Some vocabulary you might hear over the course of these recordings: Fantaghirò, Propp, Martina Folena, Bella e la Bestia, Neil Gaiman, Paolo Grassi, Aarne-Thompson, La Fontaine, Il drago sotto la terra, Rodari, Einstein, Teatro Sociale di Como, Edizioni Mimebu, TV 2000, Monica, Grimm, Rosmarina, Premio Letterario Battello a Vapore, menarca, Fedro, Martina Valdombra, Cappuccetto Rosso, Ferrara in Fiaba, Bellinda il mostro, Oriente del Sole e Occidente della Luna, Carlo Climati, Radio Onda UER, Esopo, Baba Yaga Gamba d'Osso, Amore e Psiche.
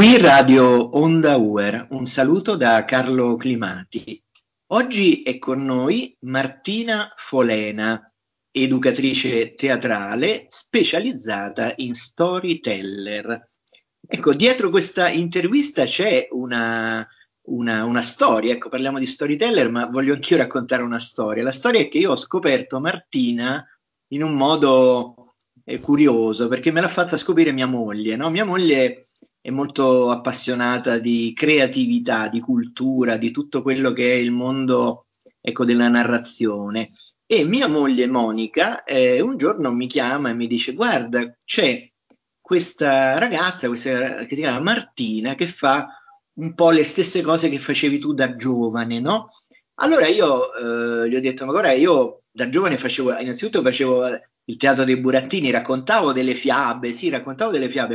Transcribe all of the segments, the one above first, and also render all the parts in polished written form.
Qui Radio Onda UER, un saluto da Carlo Climati. Oggi è con noi Martina Folena, educatrice teatrale specializzata in storyteller. Ecco, dietro questa intervista c'è una storia, ecco, parliamo di storyteller, ma voglio anch'io raccontare una storia. La storia è che io ho scoperto Martina in un modo curioso, perché me l'ha fatta scoprire mia moglie, no? Mia moglie è molto appassionata di creatività, di cultura, di tutto quello che è il mondo, ecco, della narrazione. E mia moglie Monica un giorno mi chiama e mi dice: guarda, c'è questa ragazza che si chiama Martina, che fa un po' le stesse cose che facevi tu da giovane, no? Allora io gli ho detto: ma guarda, io da giovane facevo il teatro dei burattini, raccontavo delle fiabe,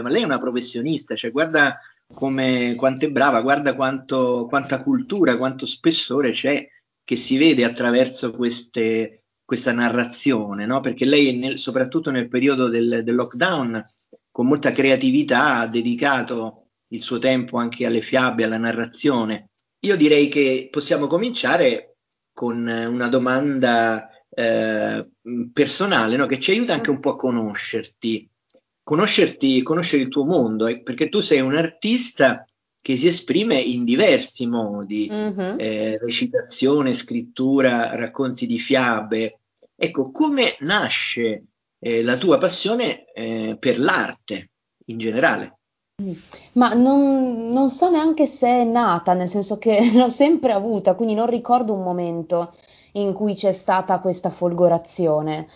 ma lei è una professionista, cioè guarda quanto è brava, guarda quanta cultura, quanto spessore c'è che si vede attraverso questa narrazione, no? Perché lei, soprattutto nel periodo del lockdown, con molta creatività ha dedicato il suo tempo anche alle fiabe, alla narrazione. Io direi che possiamo cominciare con una domanda personale, no? Che ci aiuta anche un po' a conoscere il tuo mondo, perché tu sei un artista che si esprime in diversi modi, recitazione, scrittura, racconti di fiabe. Ecco, come nasce la tua passione per l'arte in generale? Ma non so neanche se è nata, nel senso che l'ho sempre avuta, quindi non ricordo un momento in cui c'è stata questa folgorazione.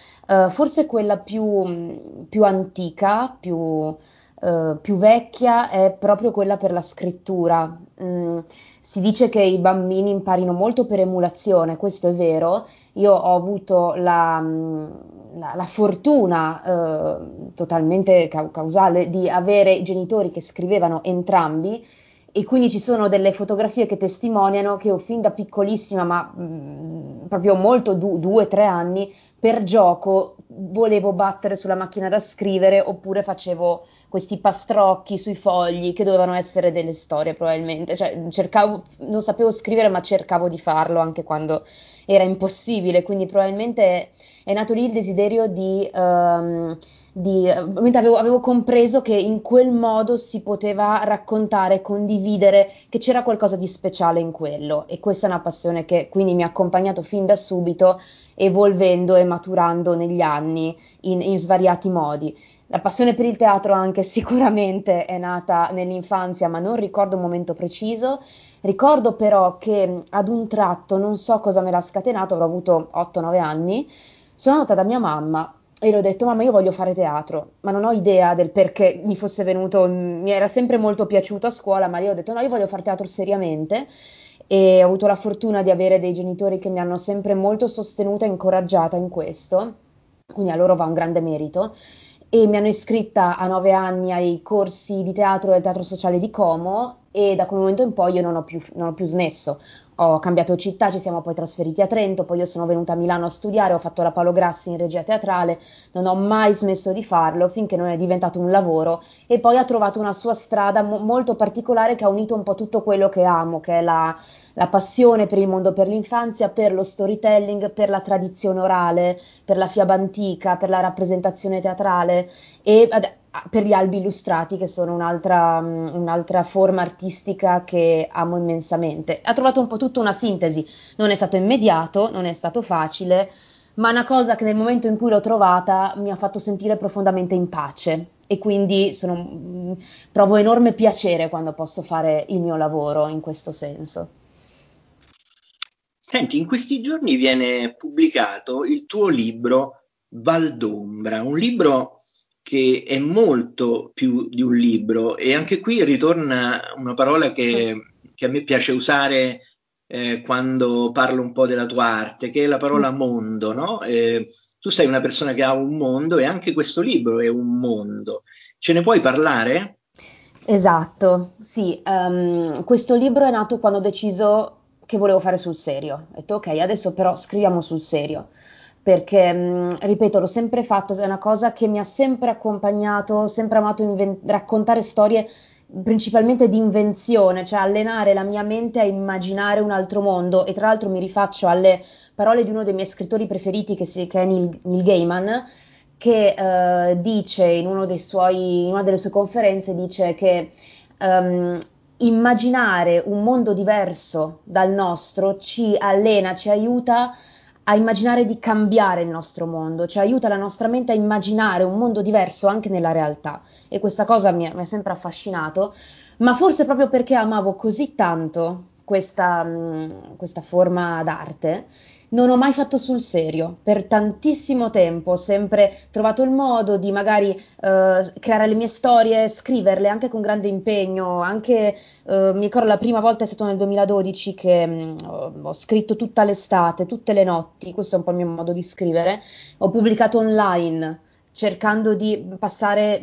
Forse quella più antica, più vecchia, è proprio quella per la scrittura. Si dice che i bambini imparino molto per emulazione, questo è vero. Io ho avuto la fortuna totalmente causale di avere genitori che scrivevano entrambi, e quindi ci sono delle fotografie che testimoniano che io fin da piccolissima, ma proprio molto 2-3 anni, per gioco volevo battere sulla macchina da scrivere, oppure facevo questi pastrocchi sui fogli che dovevano essere delle storie probabilmente, cioè cercavo, non sapevo scrivere ma cercavo di farlo anche quando era impossibile, quindi probabilmente è nato lì il desiderio avevo compreso che in quel modo si poteva raccontare, condividere, che c'era qualcosa di speciale in quello, e questa è una passione che quindi mi ha accompagnato fin da subito, evolvendo e maturando negli anni in svariati modi. La passione per il teatro anche sicuramente è nata nell'infanzia, ma non ricordo un momento preciso. Ricordo però che ad un tratto, non so cosa me l'ha scatenato, avrò avuto 8-9 anni, sono andata da mia mamma e le ho detto: mamma, io voglio fare teatro, ma non ho idea del perché mi fosse venuto, mi era sempre molto piaciuto a scuola, ma io ho detto: no, io voglio fare teatro seriamente, e ho avuto la fortuna di avere dei genitori che mi hanno sempre molto sostenuta e incoraggiata in questo, quindi a loro va un grande merito, e mi hanno iscritta a 9 anni ai corsi di teatro del Teatro Sociale di Como, e da quel momento in poi io non ho più smesso. Ho cambiato città, ci siamo poi trasferiti a Trento, poi io sono venuta a Milano a studiare, ho fatto la Paolo Grassi in regia teatrale, non ho mai smesso di farlo finché non è diventato un lavoro, e poi ha trovato una sua strada molto particolare che ha unito un po' tutto quello che amo, che è la passione per il mondo, per l'infanzia, per lo storytelling, per la tradizione orale, per la fiaba antica, per la rappresentazione teatrale e per gli albi illustrati, che sono un'altra forma artistica che amo immensamente. Ha trovato un po' tutta una sintesi, non è stato immediato, non è stato facile, ma una cosa che nel momento in cui l'ho trovata mi ha fatto sentire profondamente in pace, e quindi provo enorme piacere quando posso fare il mio lavoro in questo senso. Senti, in questi giorni viene pubblicato il tuo libro Valdombra, un libro che è molto più di un libro, e anche qui ritorna una parola che a me piace usare quando parlo un po' della tua arte, che è la parola mondo, no? Tu sei una persona che ha un mondo, e anche questo libro è un mondo. Ce ne puoi parlare? Esatto, sì. Questo libro è nato quando ho deciso che volevo fare sul serio. Ho detto: ok, adesso però scriviamo sul serio. Perché, ripeto, l'ho sempre fatto, è una cosa che mi ha sempre accompagnato, ho sempre amato raccontare storie principalmente di invenzione, cioè allenare la mia mente a immaginare un altro mondo. E tra l'altro mi rifaccio alle parole di uno dei miei scrittori preferiti che è Neil Gaiman, che dice in una delle sue conferenze, dice che immaginare un mondo diverso dal nostro ci allena, ci aiuta a immaginare di cambiare il nostro mondo, cioè aiuta la nostra mente a immaginare un mondo diverso anche nella realtà. E questa cosa mi ha sempre affascinato, ma forse proprio perché amavo così tanto questa forma d'arte, non ho mai fatto sul serio, per tantissimo tempo ho sempre trovato il modo di magari creare le mie storie, scriverle anche con grande impegno, anche mi ricordo la prima volta è stato nel 2012 che ho scritto tutta l'estate, tutte le notti, questo è un po' il mio modo di scrivere, ho pubblicato online cercando di passare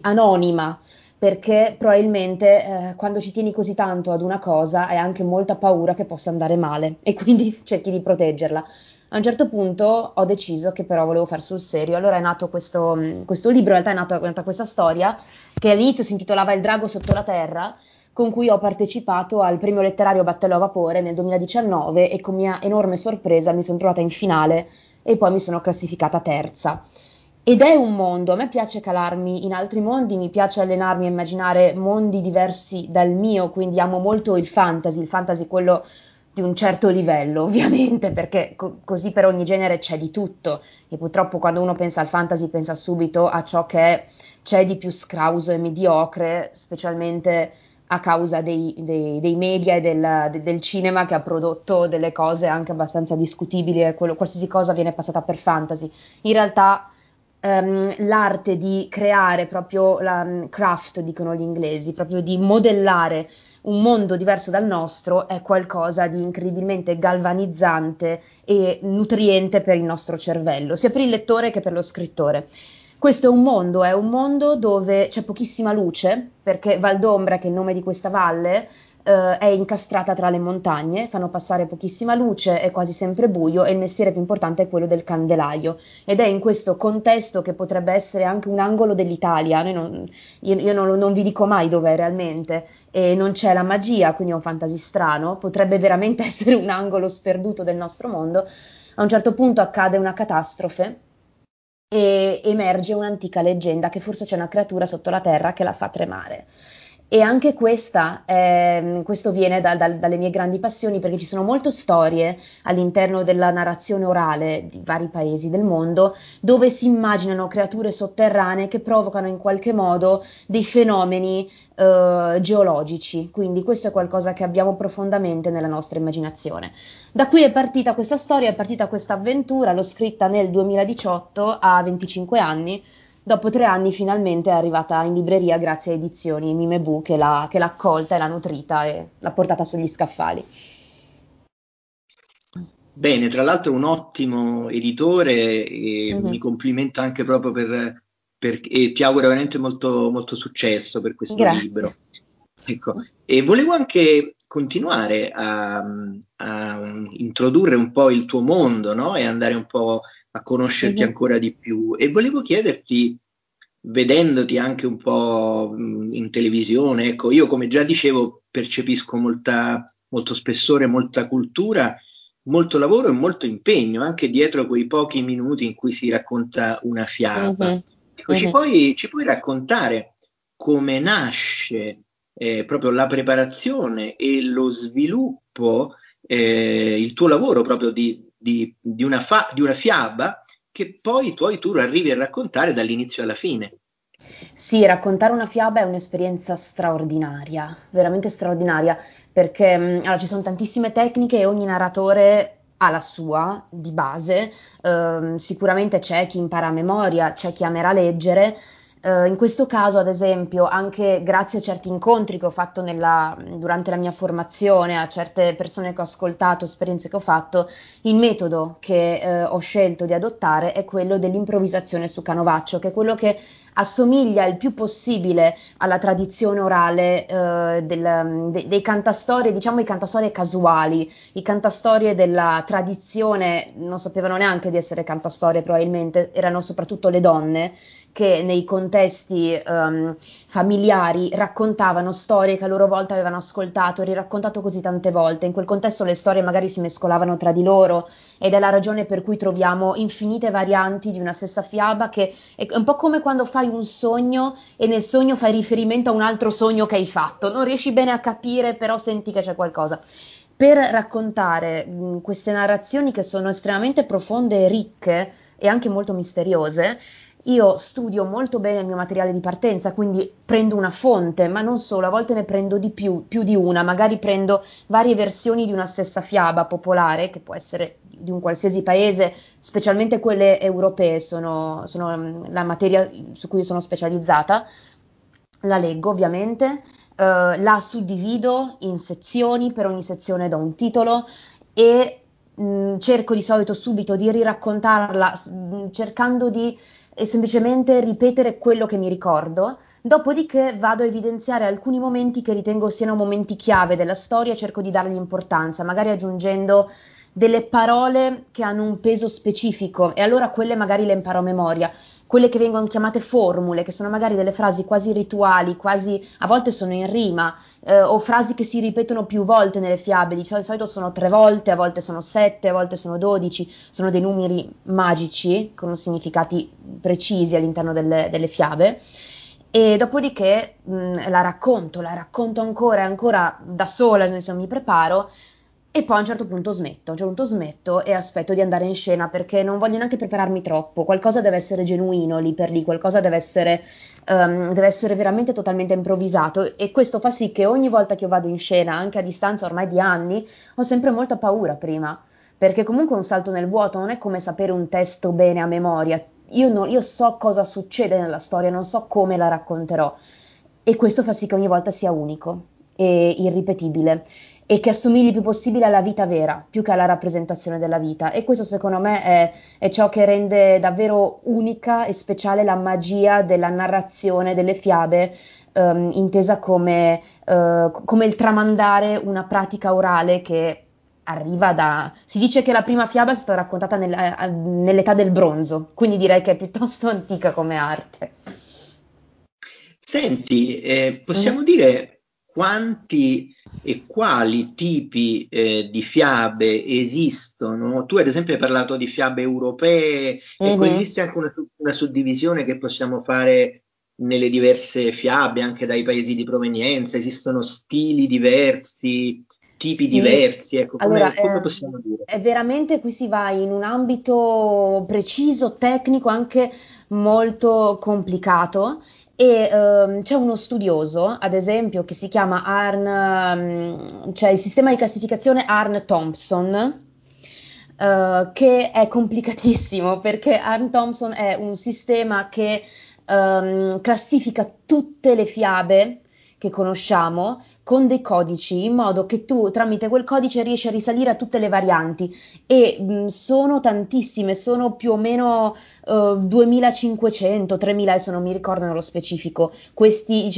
anonima, perché probabilmente quando ci tieni così tanto ad una cosa hai anche molta paura che possa andare male e quindi cerchi di proteggerla. A un certo punto ho deciso che però volevo far sul serio, allora è nato questo libro, in realtà è nata questa storia che all'inizio si intitolava Il drago sotto la terra, con cui ho partecipato al Premio Letterario Battello a Vapore nel 2019 e con mia enorme sorpresa mi sono trovata in finale e poi mi sono classificata terza. Ed è un mondo, a me piace calarmi in altri mondi, mi piace allenarmi a immaginare mondi diversi dal mio, quindi amo molto il fantasy quello di un certo livello ovviamente, perché così per ogni genere c'è di tutto, e purtroppo quando uno pensa al fantasy pensa subito a ciò che c'è di più scrauso e mediocre, specialmente a causa dei media e del cinema che ha prodotto delle cose anche abbastanza discutibili, qualsiasi cosa viene passata per fantasy. In realtà l'arte di creare, proprio la craft dicono gli inglesi, proprio di modellare un mondo diverso dal nostro, è qualcosa di incredibilmente galvanizzante e nutriente per il nostro cervello, sia per il lettore che per lo scrittore. Questo è un mondo dove c'è pochissima luce, perché Valdombra, che è il nome di questa valle, è incastrata tra le montagne, fanno passare pochissima luce, è quasi sempre buio e il mestiere più importante è quello del candelaio. Ed è in questo contesto che potrebbe essere anche un angolo dell'Italia, io non vi dico mai dov'è realmente, e non c'è la magia, quindi è un fantasy strano, potrebbe veramente essere un angolo sperduto del nostro mondo. A un certo punto accade una catastrofe e emerge un'antica leggenda che forse c'è una creatura sotto la terra che la fa tremare. E anche questo viene dalle mie grandi passioni, perché ci sono molte storie all'interno della narrazione orale di vari paesi del mondo dove si immaginano creature sotterranee che provocano in qualche modo dei fenomeni geologici, quindi questo è qualcosa che abbiamo profondamente nella nostra immaginazione. Da qui è partita questa storia, è partita questa avventura, l'ho scritta nel 2018 a 25 anni. Dopo 3 anni finalmente è arrivata in libreria grazie a Edizioni Mimebu che l'ha accolta e l'ha nutrita e l'ha portata sugli scaffali. Bene, tra l'altro un ottimo editore e mi complimento anche proprio per e ti auguro veramente molto, molto successo per questo libro. Ecco. E volevo anche continuare a introdurre un po' il tuo mondo, no? E andare un po' a conoscerti ancora di più, e volevo chiederti, vedendoti anche un po' in televisione, ecco, io come già dicevo percepisco molto spessore, molta cultura, molto lavoro e molto impegno anche dietro quei pochi minuti in cui si racconta una fiaba. Ecco, ci puoi raccontare come nasce proprio la preparazione e lo sviluppo, il tuo lavoro proprio di una fiaba che poi tu arrivi a raccontare dall'inizio alla fine. Sì, raccontare una fiaba è un'esperienza straordinaria, veramente straordinaria, perché allora, ci sono tantissime tecniche e ogni narratore ha la sua di base, sicuramente c'è chi impara a memoria, c'è chi amerà leggere. In questo caso, ad esempio, anche grazie a certi incontri che ho fatto durante la mia formazione, a certe persone che ho ascoltato, esperienze che ho fatto, il metodo che ho scelto di adottare è quello dell'improvvisazione su canovaccio, che è quello che assomiglia il più possibile alla tradizione orale dei cantastorie, diciamo i cantastorie casuali, i cantastorie della tradizione, non sapevano neanche di essere cantastorie probabilmente, erano soprattutto le donne, che nei contesti familiari raccontavano storie che a loro volta avevano ascoltato e riraccontato così tante volte. In quel contesto le storie magari si mescolavano tra di loro, ed è la ragione per cui troviamo infinite varianti di una stessa fiaba, che è un po' come quando fai un sogno e nel sogno fai riferimento a un altro sogno che hai fatto, non riesci bene a capire, però senti che c'è qualcosa. Per raccontare queste narrazioni che sono estremamente profonde e ricche e anche molto misteriose, io studio molto bene il mio materiale di partenza, quindi prendo una fonte, ma non solo, a volte ne prendo di più di una, magari prendo varie versioni di una stessa fiaba popolare, che può essere di un qualsiasi paese, specialmente quelle europee, sono la materia su cui sono specializzata, la leggo ovviamente, la suddivido in sezioni, per ogni sezione do un titolo e cerco di solito subito di riraccontarla, cercando di semplicemente ripetere quello che mi ricordo, dopodiché vado a evidenziare alcuni momenti che ritengo siano momenti chiave della storia e cerco di dargli importanza, magari aggiungendo delle parole che hanno un peso specifico, e allora quelle magari le imparo a memoria, quelle che vengono chiamate formule, che sono magari delle frasi quasi rituali, quasi a volte sono in rima, o frasi che si ripetono più volte nelle fiabe, di solito sono 3 volte, a volte sono 7, a volte sono 12, sono dei numeri magici con significati precisi all'interno delle fiabe, e dopodiché la racconto ancora e ancora da sola, insomma, mi preparo. E poi a un certo punto smetto e aspetto di andare in scena, perché non voglio neanche prepararmi troppo, qualcosa deve essere genuino lì per lì, qualcosa deve essere veramente totalmente improvvisato, e questo fa sì che ogni volta che io vado in scena, anche a distanza ormai di anni, ho sempre molta paura prima, perché comunque un salto nel vuoto non è come sapere un testo bene a memoria, io so cosa succede nella storia, non so come la racconterò, e questo fa sì che ogni volta sia unico e irripetibile, e che assomigli il più possibile alla vita vera, più che alla rappresentazione della vita. E questo secondo me è ciò che rende davvero unica e speciale la magia della narrazione delle fiabe, intesa come il tramandare una pratica orale che arriva da... Si dice che la prima fiaba è stata raccontata nell'età del bronzo, quindi direi che è piuttosto antica come arte. Senti, possiamo dire... Quanti e quali tipi di fiabe esistono? Tu ad esempio hai parlato di fiabe europee, e esiste anche una suddivisione che possiamo fare nelle diverse fiabe, anche dai paesi di provenienza, esistono stili diversi, tipi diversi, ecco, allora, come possiamo dire? È veramente, qui si va in un ambito preciso, tecnico, anche molto complicato, e c'è uno studioso, ad esempio, che si chiama cioè il sistema di classificazione Aarne-Thompson, che è complicatissimo, perché Aarne-Thompson è un sistema che classifica tutte le fiabe che conosciamo con dei codici, in modo che tu tramite quel codice riesci a risalire a tutte le varianti, e sono tantissime, sono più o meno 2500, 3000, adesso non mi ricordo nello specifico, questi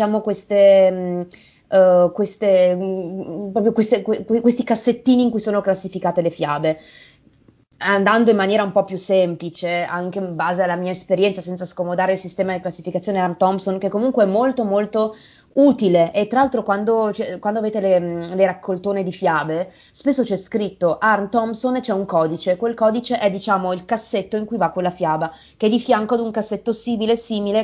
cassettini in cui sono classificate le fiabe. Andando in maniera un po' più semplice, anche in base alla mia esperienza, senza scomodare il sistema di classificazione Aarne-Thompson, che comunque è molto molto utile, e tra l'altro quando avete le raccoltone di fiabe spesso c'è scritto Aarne-Thompson e c'è un codice, quel codice è, diciamo, il cassetto in cui va quella fiaba, che è di fianco ad un cassetto simile,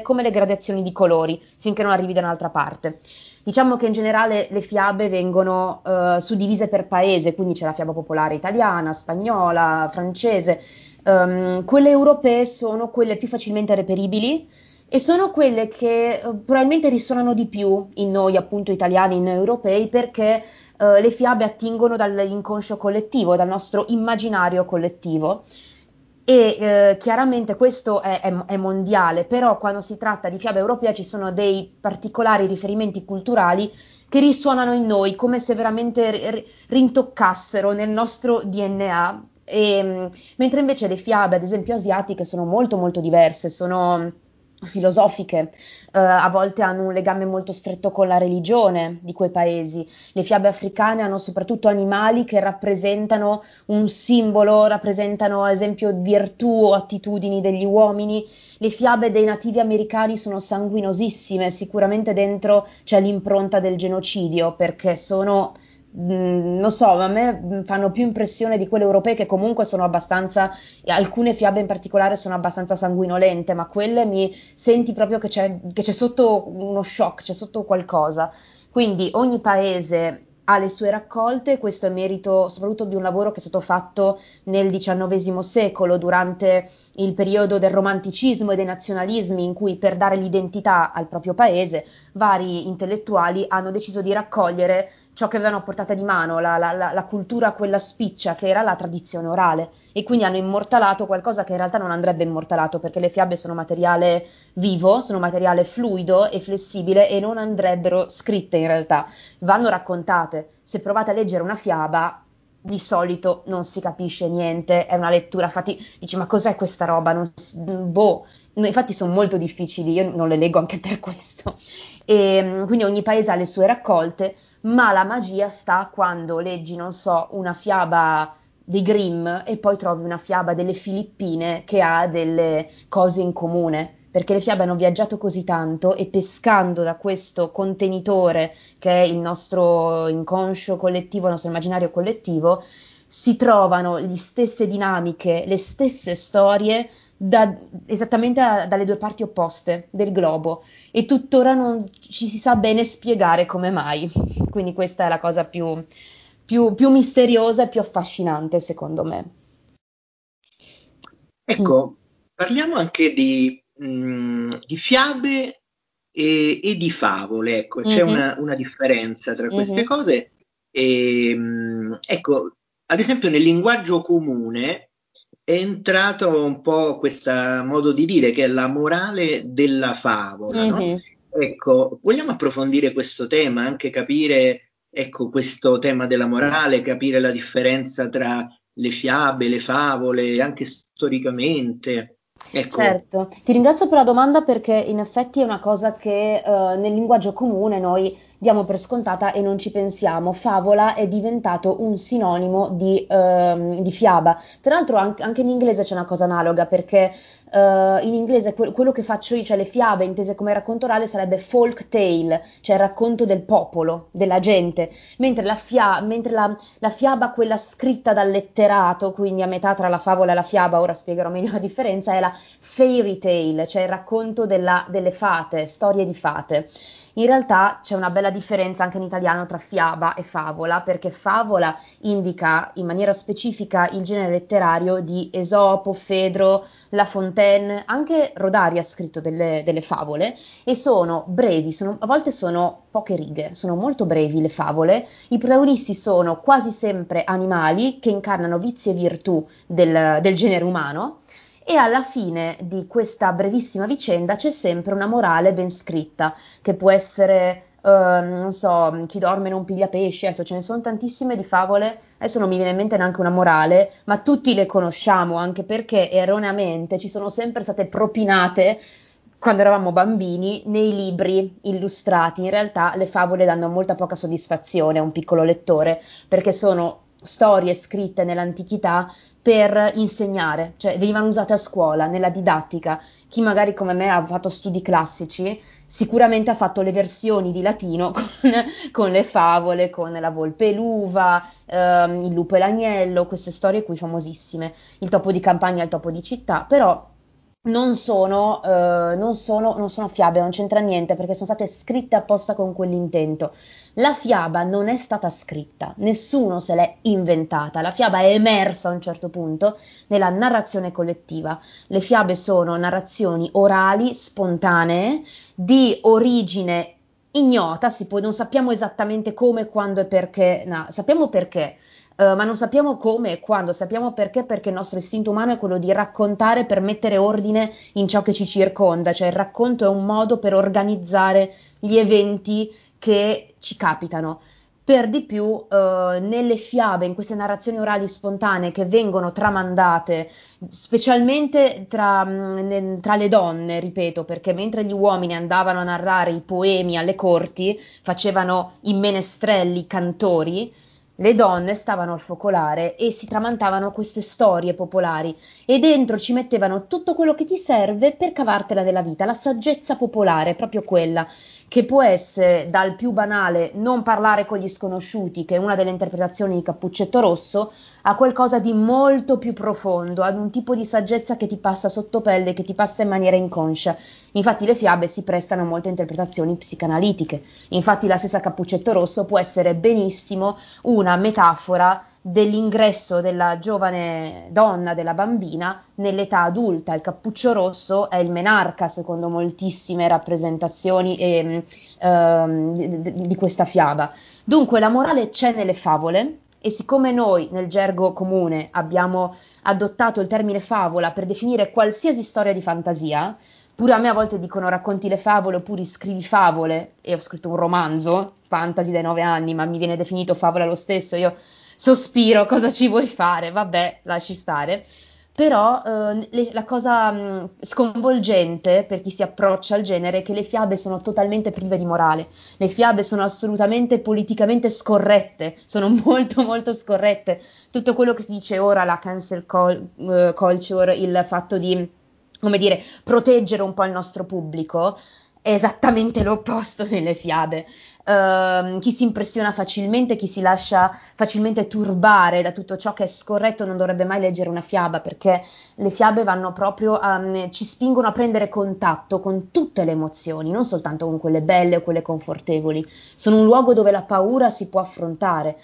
come le gradazioni di colori, finché non arrivi da un'altra parte. Diciamo che in generale le fiabe vengono suddivise per paese, quindi c'è la fiaba popolare italiana, spagnola, francese. Quelle europee sono quelle più facilmente reperibili e sono quelle che probabilmente risuonano di più in noi, appunto italiani, in noi europei, perché le fiabe attingono dall'inconscio collettivo, dal nostro immaginario collettivo. E chiaramente questo è mondiale, però quando si tratta di fiabe europee ci sono dei particolari riferimenti culturali che risuonano in noi, come se veramente rintoccassero nel nostro DNA, mentre invece le fiabe, ad esempio asiatiche, sono molto molto diverse, sono filosofiche, a volte hanno un legame molto stretto con la religione di quei paesi. Le fiabe africane hanno soprattutto animali che rappresentano un simbolo, rappresentano ad esempio virtù o attitudini degli uomini. Le fiabe dei nativi americani sono sanguinosissime, sicuramente dentro c'è l'impronta del genocidio, perché sono... non so, a me fanno più impressione di quelle europee, che comunque sono abbastanza, alcune fiabe in particolare sono abbastanza sanguinolente, ma quelle mi senti proprio che c'è sotto uno shock, c'è sotto qualcosa. Quindi ogni paese ha le sue raccolte, questo è merito soprattutto di un lavoro che è stato fatto nel XIX secolo, durante il periodo del romanticismo e dei nazionalismi, in cui per dare l'identità al proprio paese vari intellettuali hanno deciso di raccogliere ciò che avevano a portata di mano, la cultura, quella spiccia che era la tradizione orale, e quindi hanno immortalato qualcosa che in realtà non andrebbe immortalato, perché le fiabe sono materiale vivo, sono materiale fluido e flessibile e non andrebbero scritte in realtà, vanno raccontate. Se provate a leggere una fiaba, di solito non si capisce niente, è una lettura, infatti dici ma cos'è questa roba, infatti sono molto difficili, io non le leggo anche per questo, e quindi ogni paese ha le sue raccolte. Ma la magia sta quando leggi, non so, una fiaba di Grimm e poi trovi una fiaba delle Filippine che ha delle cose in comune, perché le fiabe hanno viaggiato così tanto e pescando da questo contenitore che è il nostro inconscio collettivo, il nostro immaginario collettivo, si trovano le stesse dinamiche, le stesse storie esattamente dalle due parti opposte del globo, e tuttora non ci si sa bene spiegare come mai. Quindi questa è la cosa più misteriosa e più affascinante, secondo me. Ecco, parliamo anche di fiabe e di favole, ecco, c'è una differenza tra queste cose. E, ecco, ad esempio nel linguaggio comune è entrato un po' questo modo di dire che è la morale della favola, no? Ecco, vogliamo approfondire questo tema, anche capire, ecco, questo tema della morale, capire la differenza tra le fiabe, le favole, anche storicamente. Ecco. Certo, ti ringrazio per la domanda, perché in effetti è una cosa che nel linguaggio comune noi diamo per scontata e non ci pensiamo. Favola è diventato un sinonimo di fiaba. Tra l'altro anche in inglese c'è una cosa analoga, perché in inglese quello che faccio io, cioè le fiabe intese come racconto orale, sarebbe folk tale, cioè il racconto del popolo, della gente, mentre la fiaba, quella scritta dal letterato, quindi a metà tra la favola e la fiaba, ora spiegherò meglio la differenza, è la fairy tale, cioè il racconto delle fate, storie di fate. In realtà c'è una bella differenza anche in italiano tra fiaba e favola, perché favola indica in maniera specifica il genere letterario di Esopo, Fedro, La Fontaine, anche Rodari ha scritto delle favole, e sono brevi, a volte sono poche righe, sono molto brevi le favole. I protagonisti sono quasi sempre animali che incarnano vizi e virtù del genere umano, e alla fine di questa brevissima vicenda c'è sempre una morale ben scritta, che può essere, non so, chi dorme non piglia pesce. Adesso ce ne sono tantissime di favole, adesso non mi viene in mente neanche una morale, ma tutti le conosciamo, anche perché erroneamente ci sono sempre state propinate quando eravamo bambini nei libri illustrati. In realtà le favole danno molta poca soddisfazione a un piccolo lettore, perché sono storie scritte nell'antichità per insegnare, cioè venivano usate a scuola, nella didattica. Chi magari come me ha fatto studi classici sicuramente ha fatto le versioni di latino con le favole, con la volpe e l'uva, il lupo e l'agnello, queste storie qui famosissime, il topo di campagna e il topo di città, però non sono fiabe, non c'entra niente, perché sono state scritte apposta con quell'intento. La fiaba non è stata scritta, nessuno se l'è inventata, la fiaba è emersa a un certo punto nella narrazione collettiva. Le fiabe sono narrazioni orali, spontanee, di origine ignota, non sappiamo esattamente come, quando e perché, no, sappiamo perché. Ma non sappiamo come e quando, sappiamo perché il nostro istinto umano è quello di raccontare per mettere ordine in ciò che ci circonda, cioè il racconto è un modo per organizzare gli eventi che ci capitano. per di più nelle fiabe, in queste narrazioni orali spontanee che vengono tramandate specialmente tra le donne, ripeto, perché mentre gli uomini andavano a narrare i poemi alle corti, facevano i menestrelli, i cantori, le donne stavano al focolare e si tramantavano queste storie popolari e dentro ci mettevano tutto quello che ti serve per cavartela della vita, la saggezza popolare, proprio quella che può essere dal più banale non parlare con gli sconosciuti, che è una delle interpretazioni di Cappuccetto Rosso, a qualcosa di molto più profondo, ad un tipo di saggezza che ti passa sotto pelle, che ti passa in maniera inconscia. Infatti le fiabe si prestano a molte interpretazioni psicanalitiche, infatti la stessa Cappuccetto Rosso può essere benissimo una metafora dell'ingresso della giovane donna, della bambina, nell'età adulta. Il cappuccio rosso è il menarca, secondo moltissime rappresentazioni di questa fiaba. Dunque la morale c'è nelle favole, e siccome noi nel gergo comune abbiamo adottato il termine favola per definire qualsiasi storia di fantasia, pure a me a volte dicono racconti le favole oppure scrivi favole, e ho scritto un romanzo, fantasy dai 9 anni, ma mi viene definito favola lo stesso, io sospiro, cosa ci vuoi fare? Vabbè, lasci stare. Però la cosa sconvolgente per chi si approccia al genere è che le fiabe sono totalmente prive di morale, le fiabe sono assolutamente politicamente scorrette, sono molto molto scorrette. Tutto quello che si dice ora, la cancel culture, il fatto di, come dire, proteggere un po' il nostro pubblico, è esattamente l'opposto nelle fiabe. Chi si impressiona facilmente, chi si lascia facilmente turbare da tutto ciò che è scorretto non dovrebbe mai leggere una fiaba, perché le fiabe vanno proprio ci spingono a prendere contatto con tutte le emozioni, non soltanto con quelle belle o quelle confortevoli. Sono un luogo dove la paura si può affrontare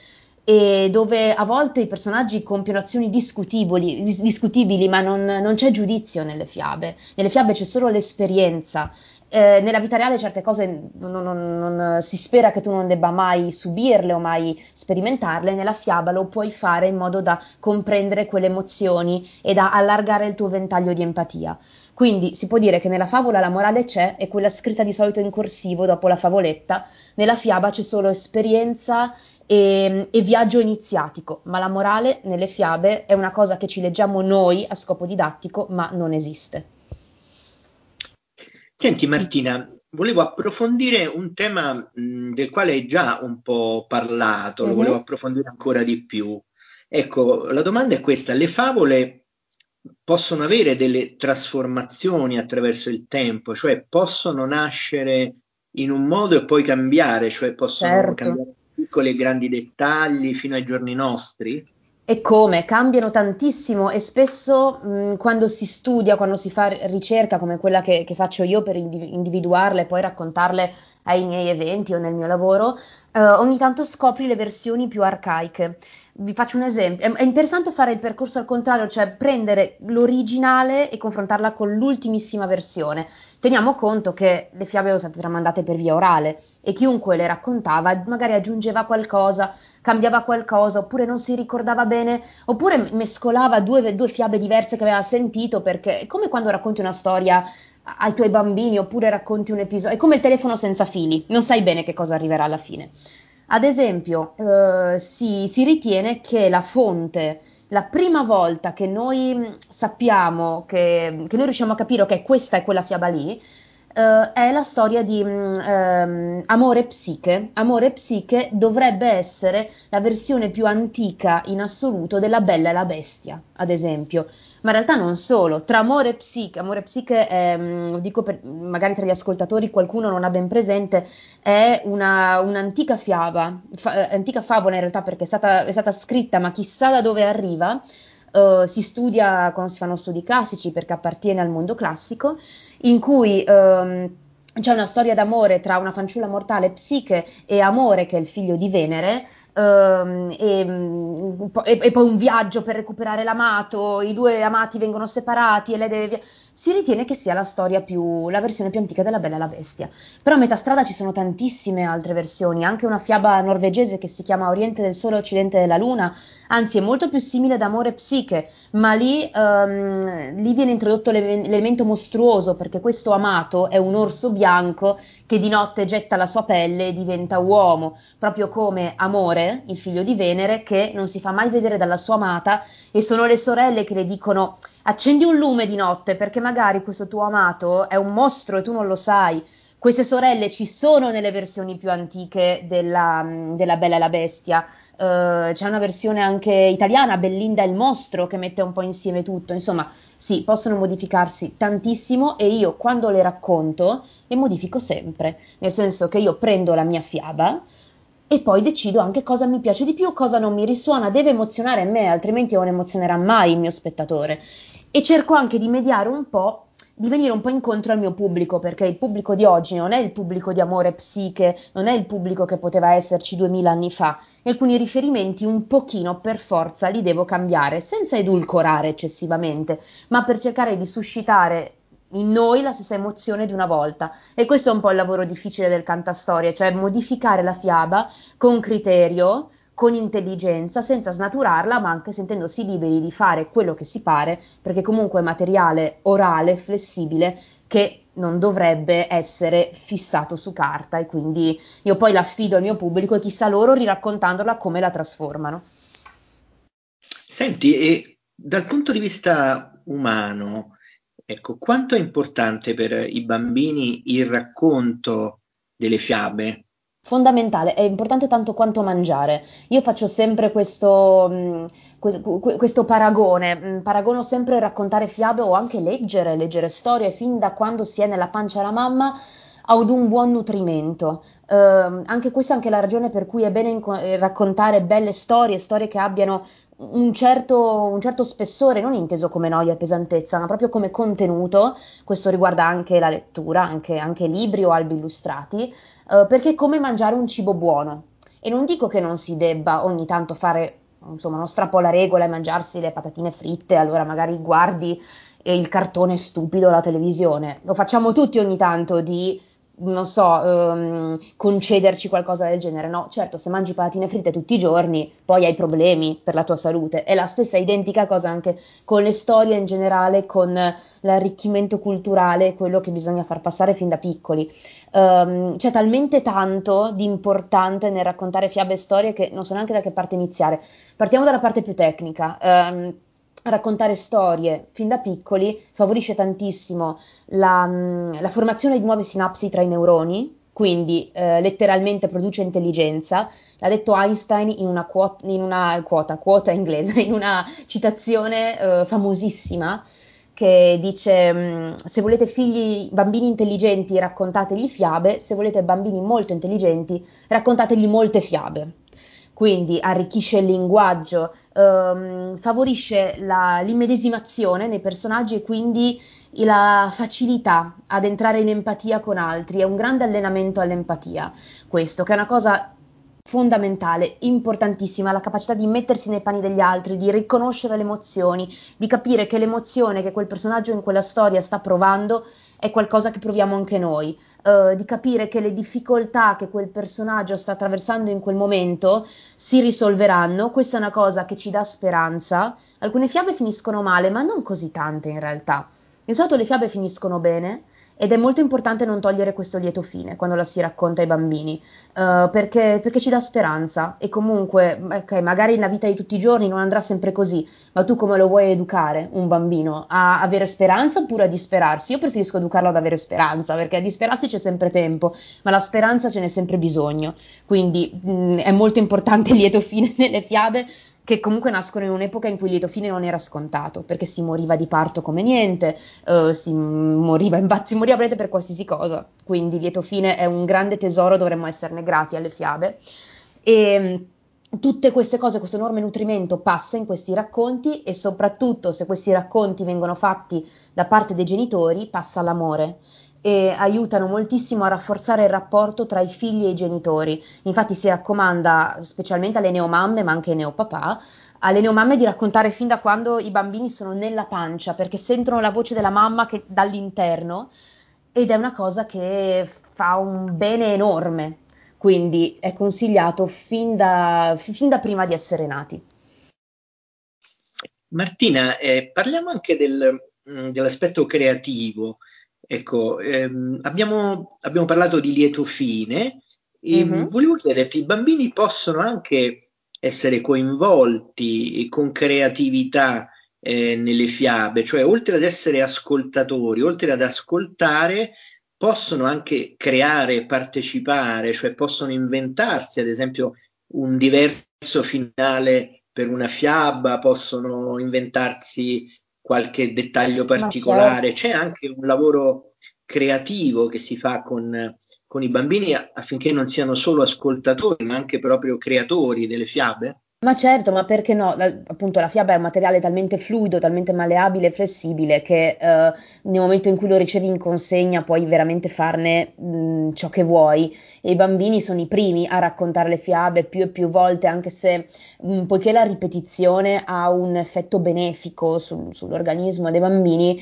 e dove a volte i personaggi compiono azioni discutibili, ma non c'è giudizio nelle fiabe. Nelle fiabe c'è solo l'esperienza. Nella vita reale certe cose non si spera che tu non debba mai subirle o mai sperimentarle, nella fiaba lo puoi fare in modo da comprendere quelle emozioni e da allargare il tuo ventaglio di empatia. Quindi si può dire che nella favola la morale c'è, è quella scritta di solito in corsivo dopo la favoletta, nella fiaba c'è solo esperienza e viaggio iniziatico, ma la morale nelle fiabe è una cosa che ci leggiamo noi a scopo didattico, ma non esiste. Senti Martina, volevo approfondire un tema del quale hai già un po' parlato, lo volevo approfondire ancora di più. Ecco, la domanda è questa: le favole possono avere delle trasformazioni attraverso il tempo, cioè possono nascere in un modo e poi cambiare, cioè possono cambiare piccoli e grandi dettagli fino ai giorni nostri? E come? Cambiano tantissimo e spesso quando si studia, quando si fa ricerca come quella che faccio io per individuarle e poi raccontarle ai miei eventi o nel mio lavoro, ogni tanto scopri le versioni più arcaiche. Vi faccio un esempio, è interessante fare il percorso al contrario, cioè prendere l'originale e confrontarla con l'ultimissima versione. Teniamo conto che le fiabe sono state tramandate per via orale e chiunque le raccontava magari aggiungeva qualcosa, cambiava qualcosa, oppure non si ricordava bene, oppure mescolava due fiabe diverse che aveva sentito, perché è come quando racconti una storia ai tuoi bambini oppure racconti un episodio, è come il telefono senza fili, non sai bene che cosa arriverà alla fine. Ad esempio, si ritiene che la fonte, la prima volta che noi sappiamo, che noi riusciamo a capire che questa è quella fiaba lì, è la storia di Amore e Psiche. Amore e Psiche dovrebbe essere la versione più antica in assoluto della Bella e la Bestia, ad esempio. Ma in realtà non solo, tra Amore e Psiche lo dico per, magari tra gli ascoltatori qualcuno non ha ben presente, è un'antica fiaba, antica favola in realtà, perché è stata scritta ma chissà da dove arriva. Si studia quando si fanno studi classici perché appartiene al mondo classico, in cui c'è una storia d'amore tra una fanciulla mortale, Psiche, e Amore, che è il figlio di Venere, e poi un viaggio per recuperare l'amato, i due amati vengono separati e lei deve si ritiene che sia la versione più antica della Bella e la Bestia. Però a metà strada ci sono tantissime altre versioni, anche una fiaba norvegese che si chiama Oriente del Sole e Occidente della Luna, anzi è molto più simile ad Amore e Psiche, ma lì viene introdotto l'elemento mostruoso, perché questo amato è un orso bianco che di notte getta la sua pelle e diventa uomo, proprio come Amore, il figlio di Venere, che non si fa mai vedere dalla sua amata, e sono le sorelle che le dicono: accendi un lume di notte perché magari questo tuo amato è un mostro e tu non lo sai. Queste sorelle ci sono nelle versioni più antiche della Bella e la Bestia. C'è una versione anche italiana, Bellinda il mostro, che mette un po' insieme tutto. Insomma, sì, possono modificarsi tantissimo, e io quando le racconto le modifico sempre, nel senso che io prendo la mia fiaba e poi decido anche cosa mi piace di più, cosa non mi risuona. Deve emozionare me, altrimenti non emozionerà mai il mio spettatore. E cerco anche di mediare un po', di venire un po' incontro al mio pubblico, perché il pubblico di oggi non è il pubblico di Amore e Psiche, non è il pubblico che poteva esserci 2000 anni fa. Alcuni riferimenti un pochino per forza li devo cambiare, senza edulcorare eccessivamente, ma per cercare di suscitare in noi la stessa emozione di una volta. E questo è un po' il lavoro difficile del cantastorie, cioè modificare la fiaba con criterio, con intelligenza, senza snaturarla, ma anche sentendosi liberi di fare quello che si pare, perché comunque è materiale orale, flessibile, che non dovrebbe essere fissato su carta, e quindi io poi l'affido al mio pubblico e chissà loro, riraccontandola, come la trasformano. Senti, e dal punto di vista umano, ecco, quanto è importante per i bambini il racconto delle fiabe? Fondamentale, è importante tanto quanto mangiare. Io faccio sempre questo paragone, paragono sempre raccontare fiabe o anche leggere storie fin da quando si è nella pancia la mamma ad un buon nutrimento. Anche questa è anche la ragione per cui è bene raccontare belle storie che abbiano un certo spessore, non inteso come noia e pesantezza, ma proprio come contenuto. Questo riguarda anche la lettura, anche libri o albi illustrati, perché è come mangiare un cibo buono. E non dico che non si debba ogni tanto fare, insomma, non strappo la regola e mangiarsi le patatine fritte, allora magari guardi il cartone stupido, la televisione. Lo facciamo tutti ogni tanto di... non so, concederci qualcosa del genere. No, certo, se mangi patatine fritte tutti i giorni, poi hai problemi per la tua salute. È la stessa identica cosa anche con le storie in generale, con l'arricchimento culturale, quello che bisogna far passare fin da piccoli. C'è talmente tanto di importante nel raccontare fiabe e storie che non so neanche da che parte iniziare. Partiamo dalla parte più tecnica. Raccontare storie fin da piccoli favorisce tantissimo la formazione di nuove sinapsi tra i neuroni, quindi letteralmente produce intelligenza. L'ha detto Einstein in una citazione famosissima, che dice: se volete bambini intelligenti, raccontategli fiabe; se volete bambini molto intelligenti, raccontategli molte fiabe. Quindi arricchisce il linguaggio, favorisce l'immedesimazione nei personaggi e quindi la facilità ad entrare in empatia con altri. È un grande allenamento all'empatia questo, che è una cosa fondamentale, importantissima, la capacità di mettersi nei panni degli altri, di riconoscere le emozioni, di capire che l'emozione che quel personaggio in quella storia sta provando è qualcosa che proviamo anche noi, di capire che le difficoltà che quel personaggio sta attraversando in quel momento si risolveranno. Questa è una cosa che ci dà speranza. Alcune fiabe finiscono male, ma non così tante in realtà. Di solito le fiabe finiscono bene, ed è molto importante non togliere questo lieto fine quando la si racconta ai bambini, perché ci dà speranza. E comunque, okay, magari la vita di tutti i giorni non andrà sempre così, ma tu come lo vuoi educare un bambino? A avere speranza oppure a disperarsi? Io preferisco educarlo ad avere speranza, perché a disperarsi c'è sempre tempo, ma la speranza ce n'è sempre bisogno. Quindi è molto importante il lieto fine nelle fiabe, che comunque nascono in un'epoca in cui il lieto fine non era scontato, perché si moriva di parto come niente, si moriva per qualsiasi cosa. Quindi il lieto fine è un grande tesoro, dovremmo esserne grati alle fiabe. E tutte queste cose, questo enorme nutrimento passa in questi racconti, e soprattutto se questi racconti vengono fatti da parte dei genitori, passa l'amore. e aiutano moltissimo a rafforzare il rapporto tra i figli e i genitori. Infatti si raccomanda specialmente alle neomamme, ma anche ai neopapà, alle neomamme di raccontare fin da quando i bambini sono nella pancia, perché sentono la voce della mamma che dall'interno, ed è una cosa che fa un bene enorme, quindi è consigliato fin da prima di essere nati. Martina, parliamo anche dell'aspetto creativo. Ecco, abbiamo parlato di lieto fine e volevo chiederti, i bambini possono anche essere coinvolti con creatività nelle fiabe, cioè oltre ad essere ascoltatori, oltre ad ascoltare, possono anche creare, partecipare, cioè possono inventarsi ad esempio un diverso finale per una fiaba, possono inventarsi qualche dettaglio particolare, c'è anche un lavoro creativo che si fa con i bambini affinché non siano solo ascoltatori, ma anche proprio creatori delle fiabe? Ma certo, ma perché no? Appunto la fiaba è un materiale talmente fluido, talmente malleabile e flessibile che nel momento in cui lo ricevi in consegna puoi veramente farne ciò che vuoi, e i bambini sono i primi a raccontare le fiabe più e più volte, anche se poiché la ripetizione ha un effetto benefico sull'organismo dei bambini,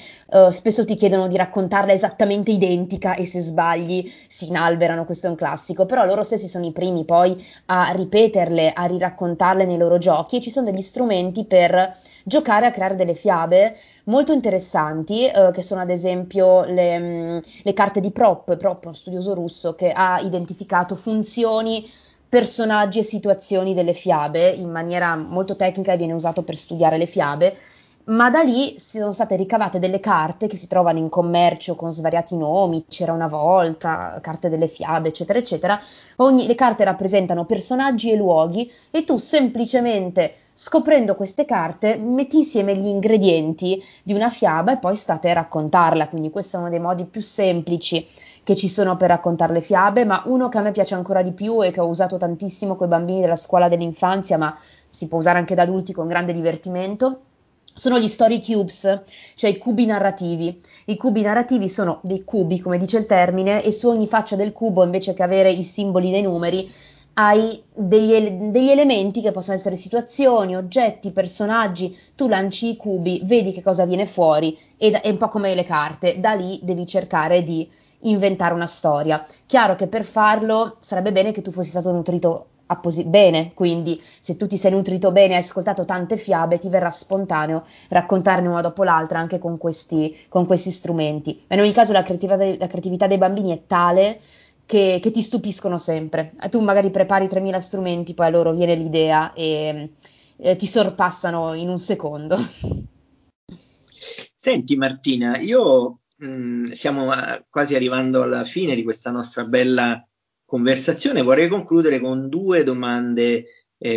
spesso ti chiedono di raccontarla esattamente identica e se sbagli si inalberano, questo è un classico, però loro stessi sono i primi poi a ripeterle, a riraccontarle nei loro giochi, e ci sono degli strumenti per giocare a creare delle fiabe molto interessanti, che sono ad esempio le carte di Propp, uno studioso russo che ha identificato funzioni, personaggi e situazioni delle fiabe in maniera molto tecnica, e viene usato per studiare le fiabe, ma da lì sono state ricavate delle carte che si trovano in commercio con svariati nomi, c'era una volta, carte delle fiabe, eccetera, eccetera. Le carte rappresentano personaggi e luoghi, e tu semplicemente scoprendo queste carte metti insieme gli ingredienti di una fiaba e poi state a raccontarla, quindi questo è uno dei modi più semplici che ci sono per raccontare le fiabe, ma uno che a me piace ancora di più e che ho usato tantissimo con i bambini della scuola dell'infanzia, ma si può usare anche da adulti con grande divertimento, sono gli story cubes, cioè i cubi narrativi. I cubi narrativi sono dei cubi, come dice il termine, e su ogni faccia del cubo, invece che avere i simboli dei numeri, hai degli elementi che possono essere situazioni, oggetti, personaggi. Tu lanci i cubi, vedi che cosa viene fuori, ed è un po' come le carte, da lì devi cercare di inventare una storia. Chiaro che per farlo sarebbe bene che tu fossi stato nutrito bene, quindi se tu ti sei nutrito bene e hai ascoltato tante fiabe, ti verrà spontaneo raccontarne una dopo l'altra anche con questi strumenti. Ma in ogni caso la creatività dei bambini è tale che ti stupiscono sempre. Tu magari prepari 3000 strumenti, poi a loro viene l'idea e ti sorpassano in un secondo. Senti Martina, io stiamo quasi arrivando alla fine di questa nostra bella conversazione, vorrei concludere con due domande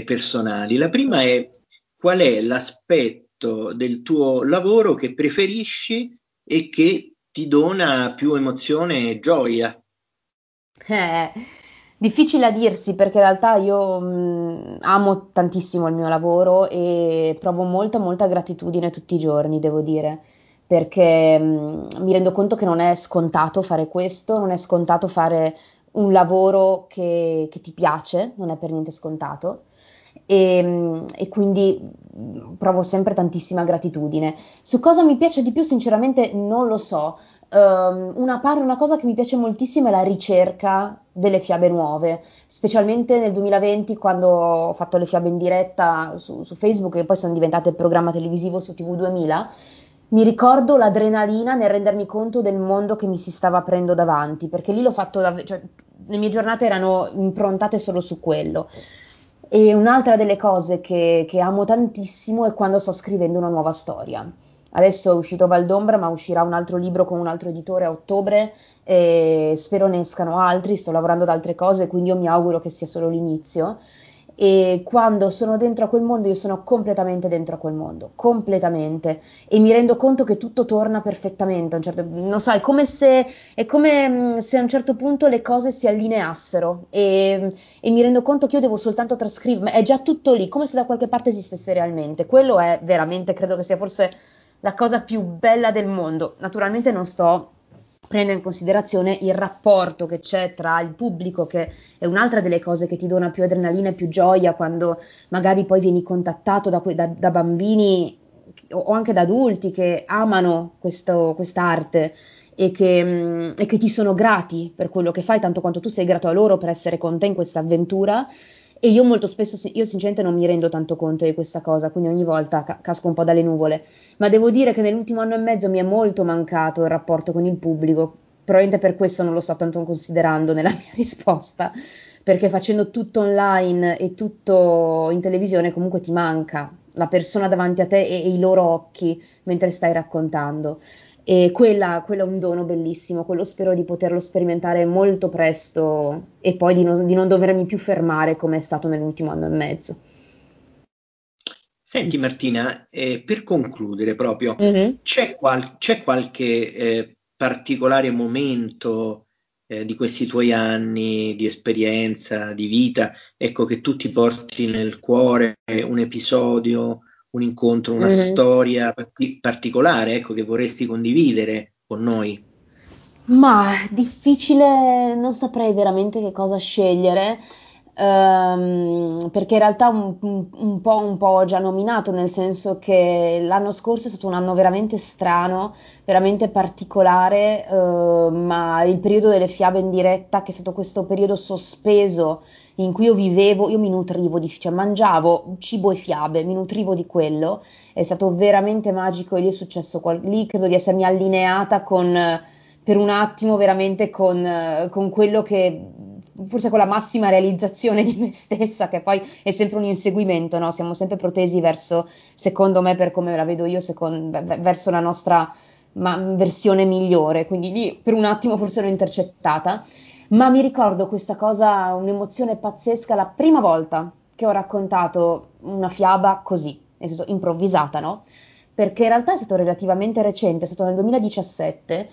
personali. La prima è: qual è l'aspetto del tuo lavoro che preferisci e che ti dona più emozione e gioia? Difficile a dirsi, perché in realtà io amo tantissimo il mio lavoro e provo molta, molta gratitudine tutti i giorni, devo dire, perché mi rendo conto che non è scontato fare questo, non è scontato fare un lavoro che ti piace, non è per niente scontato, e quindi provo sempre tantissima gratitudine. Su cosa mi piace di più sinceramente non lo so, una cosa che mi piace moltissimo è la ricerca delle fiabe nuove, specialmente nel 2020 quando ho fatto le fiabe in diretta su Facebook, che poi sono diventate il programma televisivo su TV 2000, mi ricordo l'adrenalina nel rendermi conto del mondo che mi si stava aprendo davanti, perché lì l'ho fatto, cioè, le mie giornate erano improntate solo su quello. E un'altra delle cose che amo tantissimo è quando sto scrivendo una nuova storia. Adesso è uscito Valdombra, ma uscirà un altro libro con un altro editore a ottobre, e spero ne escano altri, sto lavorando ad altre cose, quindi io mi auguro che sia solo l'inizio. E quando sono dentro a quel mondo, io sono completamente dentro a quel mondo, completamente, e mi rendo conto che tutto torna perfettamente, non so, è come se a un certo punto le cose si allineassero, e mi rendo conto che io devo soltanto trascrivere, ma è già tutto lì, come se da qualche parte esistesse realmente. Quello è veramente, credo che sia forse la cosa più bella del mondo. Naturalmente non sto prenda in considerazione il rapporto che c'è tra il pubblico, che è un'altra delle cose che ti dona più adrenalina e più gioia quando magari poi vieni contattato da bambini o anche da adulti che amano quest'arte e che ti sono grati per quello che fai, tanto quanto tu sei grato a loro per essere con te in questa avventura. E io molto spesso, io sinceramente non mi rendo tanto conto di questa cosa, quindi ogni volta casco un po' dalle nuvole, ma devo dire che nell'ultimo anno e mezzo mi è molto mancato il rapporto con il pubblico, probabilmente per questo non lo sto tanto considerando nella mia risposta, perché facendo tutto online e tutto in televisione comunque ti manca la persona davanti a te e i loro occhi mentre stai raccontando. E quello è un dono bellissimo, quello spero di poterlo sperimentare molto presto e poi di non dovermi più fermare come è stato nell'ultimo anno e mezzo. Senti Martina, per concludere proprio, c'è qualche particolare momento di questi tuoi anni di esperienza, di vita, ecco, che tu ti porti nel cuore, un episodio, un incontro, una storia particolare, ecco, che vorresti condividere con noi? Ma difficile, non saprei veramente che cosa scegliere, perché in realtà un po' ho già nominato, nel senso che l'anno scorso è stato un anno veramente strano, veramente particolare, ma il periodo delle fiabe in diretta, che è stato questo periodo sospeso in cui io mi nutrivo, cioè mangiavo cibo e fiabe, mi nutrivo di quello, è stato veramente magico e lì è successo, lì credo di essermi allineata per un attimo veramente con quello che, forse con la massima realizzazione di me stessa, che poi è sempre un inseguimento, no? Siamo sempre protesi verso, secondo me, per come la vedo io, verso la nostra versione migliore, quindi lì per un attimo forse l'ho intercettata. Ma mi ricordo questa cosa, un'emozione pazzesca, la prima volta che ho raccontato una fiaba così, nel senso improvvisata, no? Perché in realtà è stato relativamente recente, è stato nel 2017,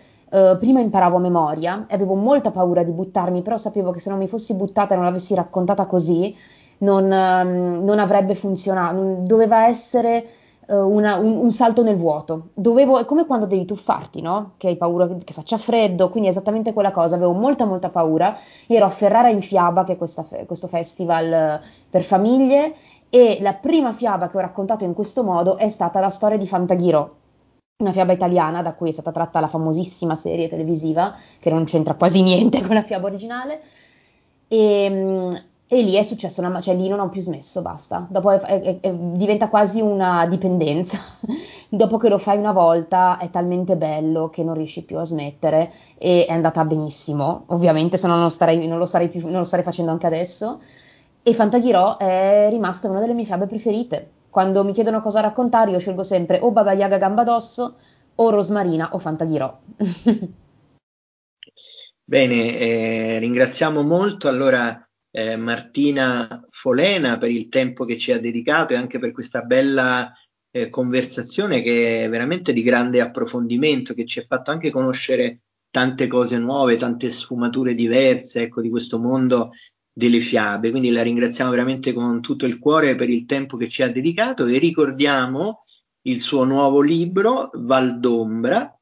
prima imparavo a memoria e avevo molta paura di buttarmi, però sapevo che se non mi fossi buttata e non l'avessi raccontata così, non avrebbe funzionato, doveva essere un salto nel vuoto. È come quando devi tuffarti, no? Che hai paura che faccia freddo, quindi è esattamente quella cosa, avevo molta paura. Io ero a Ferrara in Fiaba, che è questo festival per famiglie, e la prima fiaba che ho raccontato in questo modo è stata la storia di Fantaghirò, una fiaba italiana da cui è stata tratta la famosissima serie televisiva, che non c'entra quasi niente con la fiaba originale, e lì è successo cioè lì non ho più smesso, basta. Dopo diventa quasi una dipendenza. Dopo che lo fai una volta è talmente bello che non riesci più a smettere, e è andata benissimo, ovviamente, se no non lo starei facendo anche adesso. E Fantaghirò è rimasta una delle mie fiabe preferite. Quando mi chiedono cosa raccontare, io scelgo sempre o Baba Yaga Gamba d'Osso, o Rosmarina, o Fantaghirò. Bene, ringraziamo molto allora Martina Folena per il tempo che ci ha dedicato e anche per questa bella conversazione, che è veramente di grande approfondimento, che ci ha fatto anche conoscere tante cose nuove, tante sfumature diverse, ecco, di questo mondo delle fiabe. Quindi la ringraziamo veramente con tutto il cuore per il tempo che ci ha dedicato e ricordiamo il suo nuovo libro Valdombra.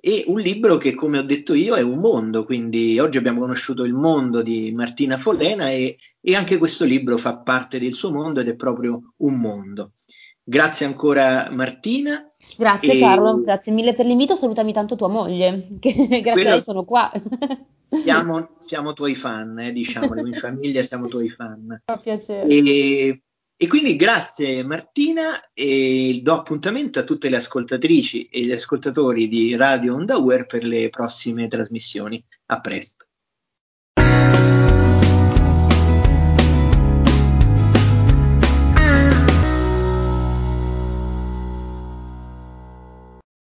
E un libro che, come ho detto io, è un mondo, quindi oggi abbiamo conosciuto il mondo di Martina Folena e anche questo libro fa parte del suo mondo ed è proprio un mondo. Grazie ancora Martina. Grazie Carlo, grazie mille per l'invito, salutami tanto tua moglie, che grazie a lei sono qua. Siamo tuoi fan, diciamo, in famiglia siamo tuoi fan. Fa piacere. E quindi grazie Martina, e do appuntamento a tutte le ascoltatrici e gli ascoltatori di Radio Onda UER per le prossime trasmissioni. A presto.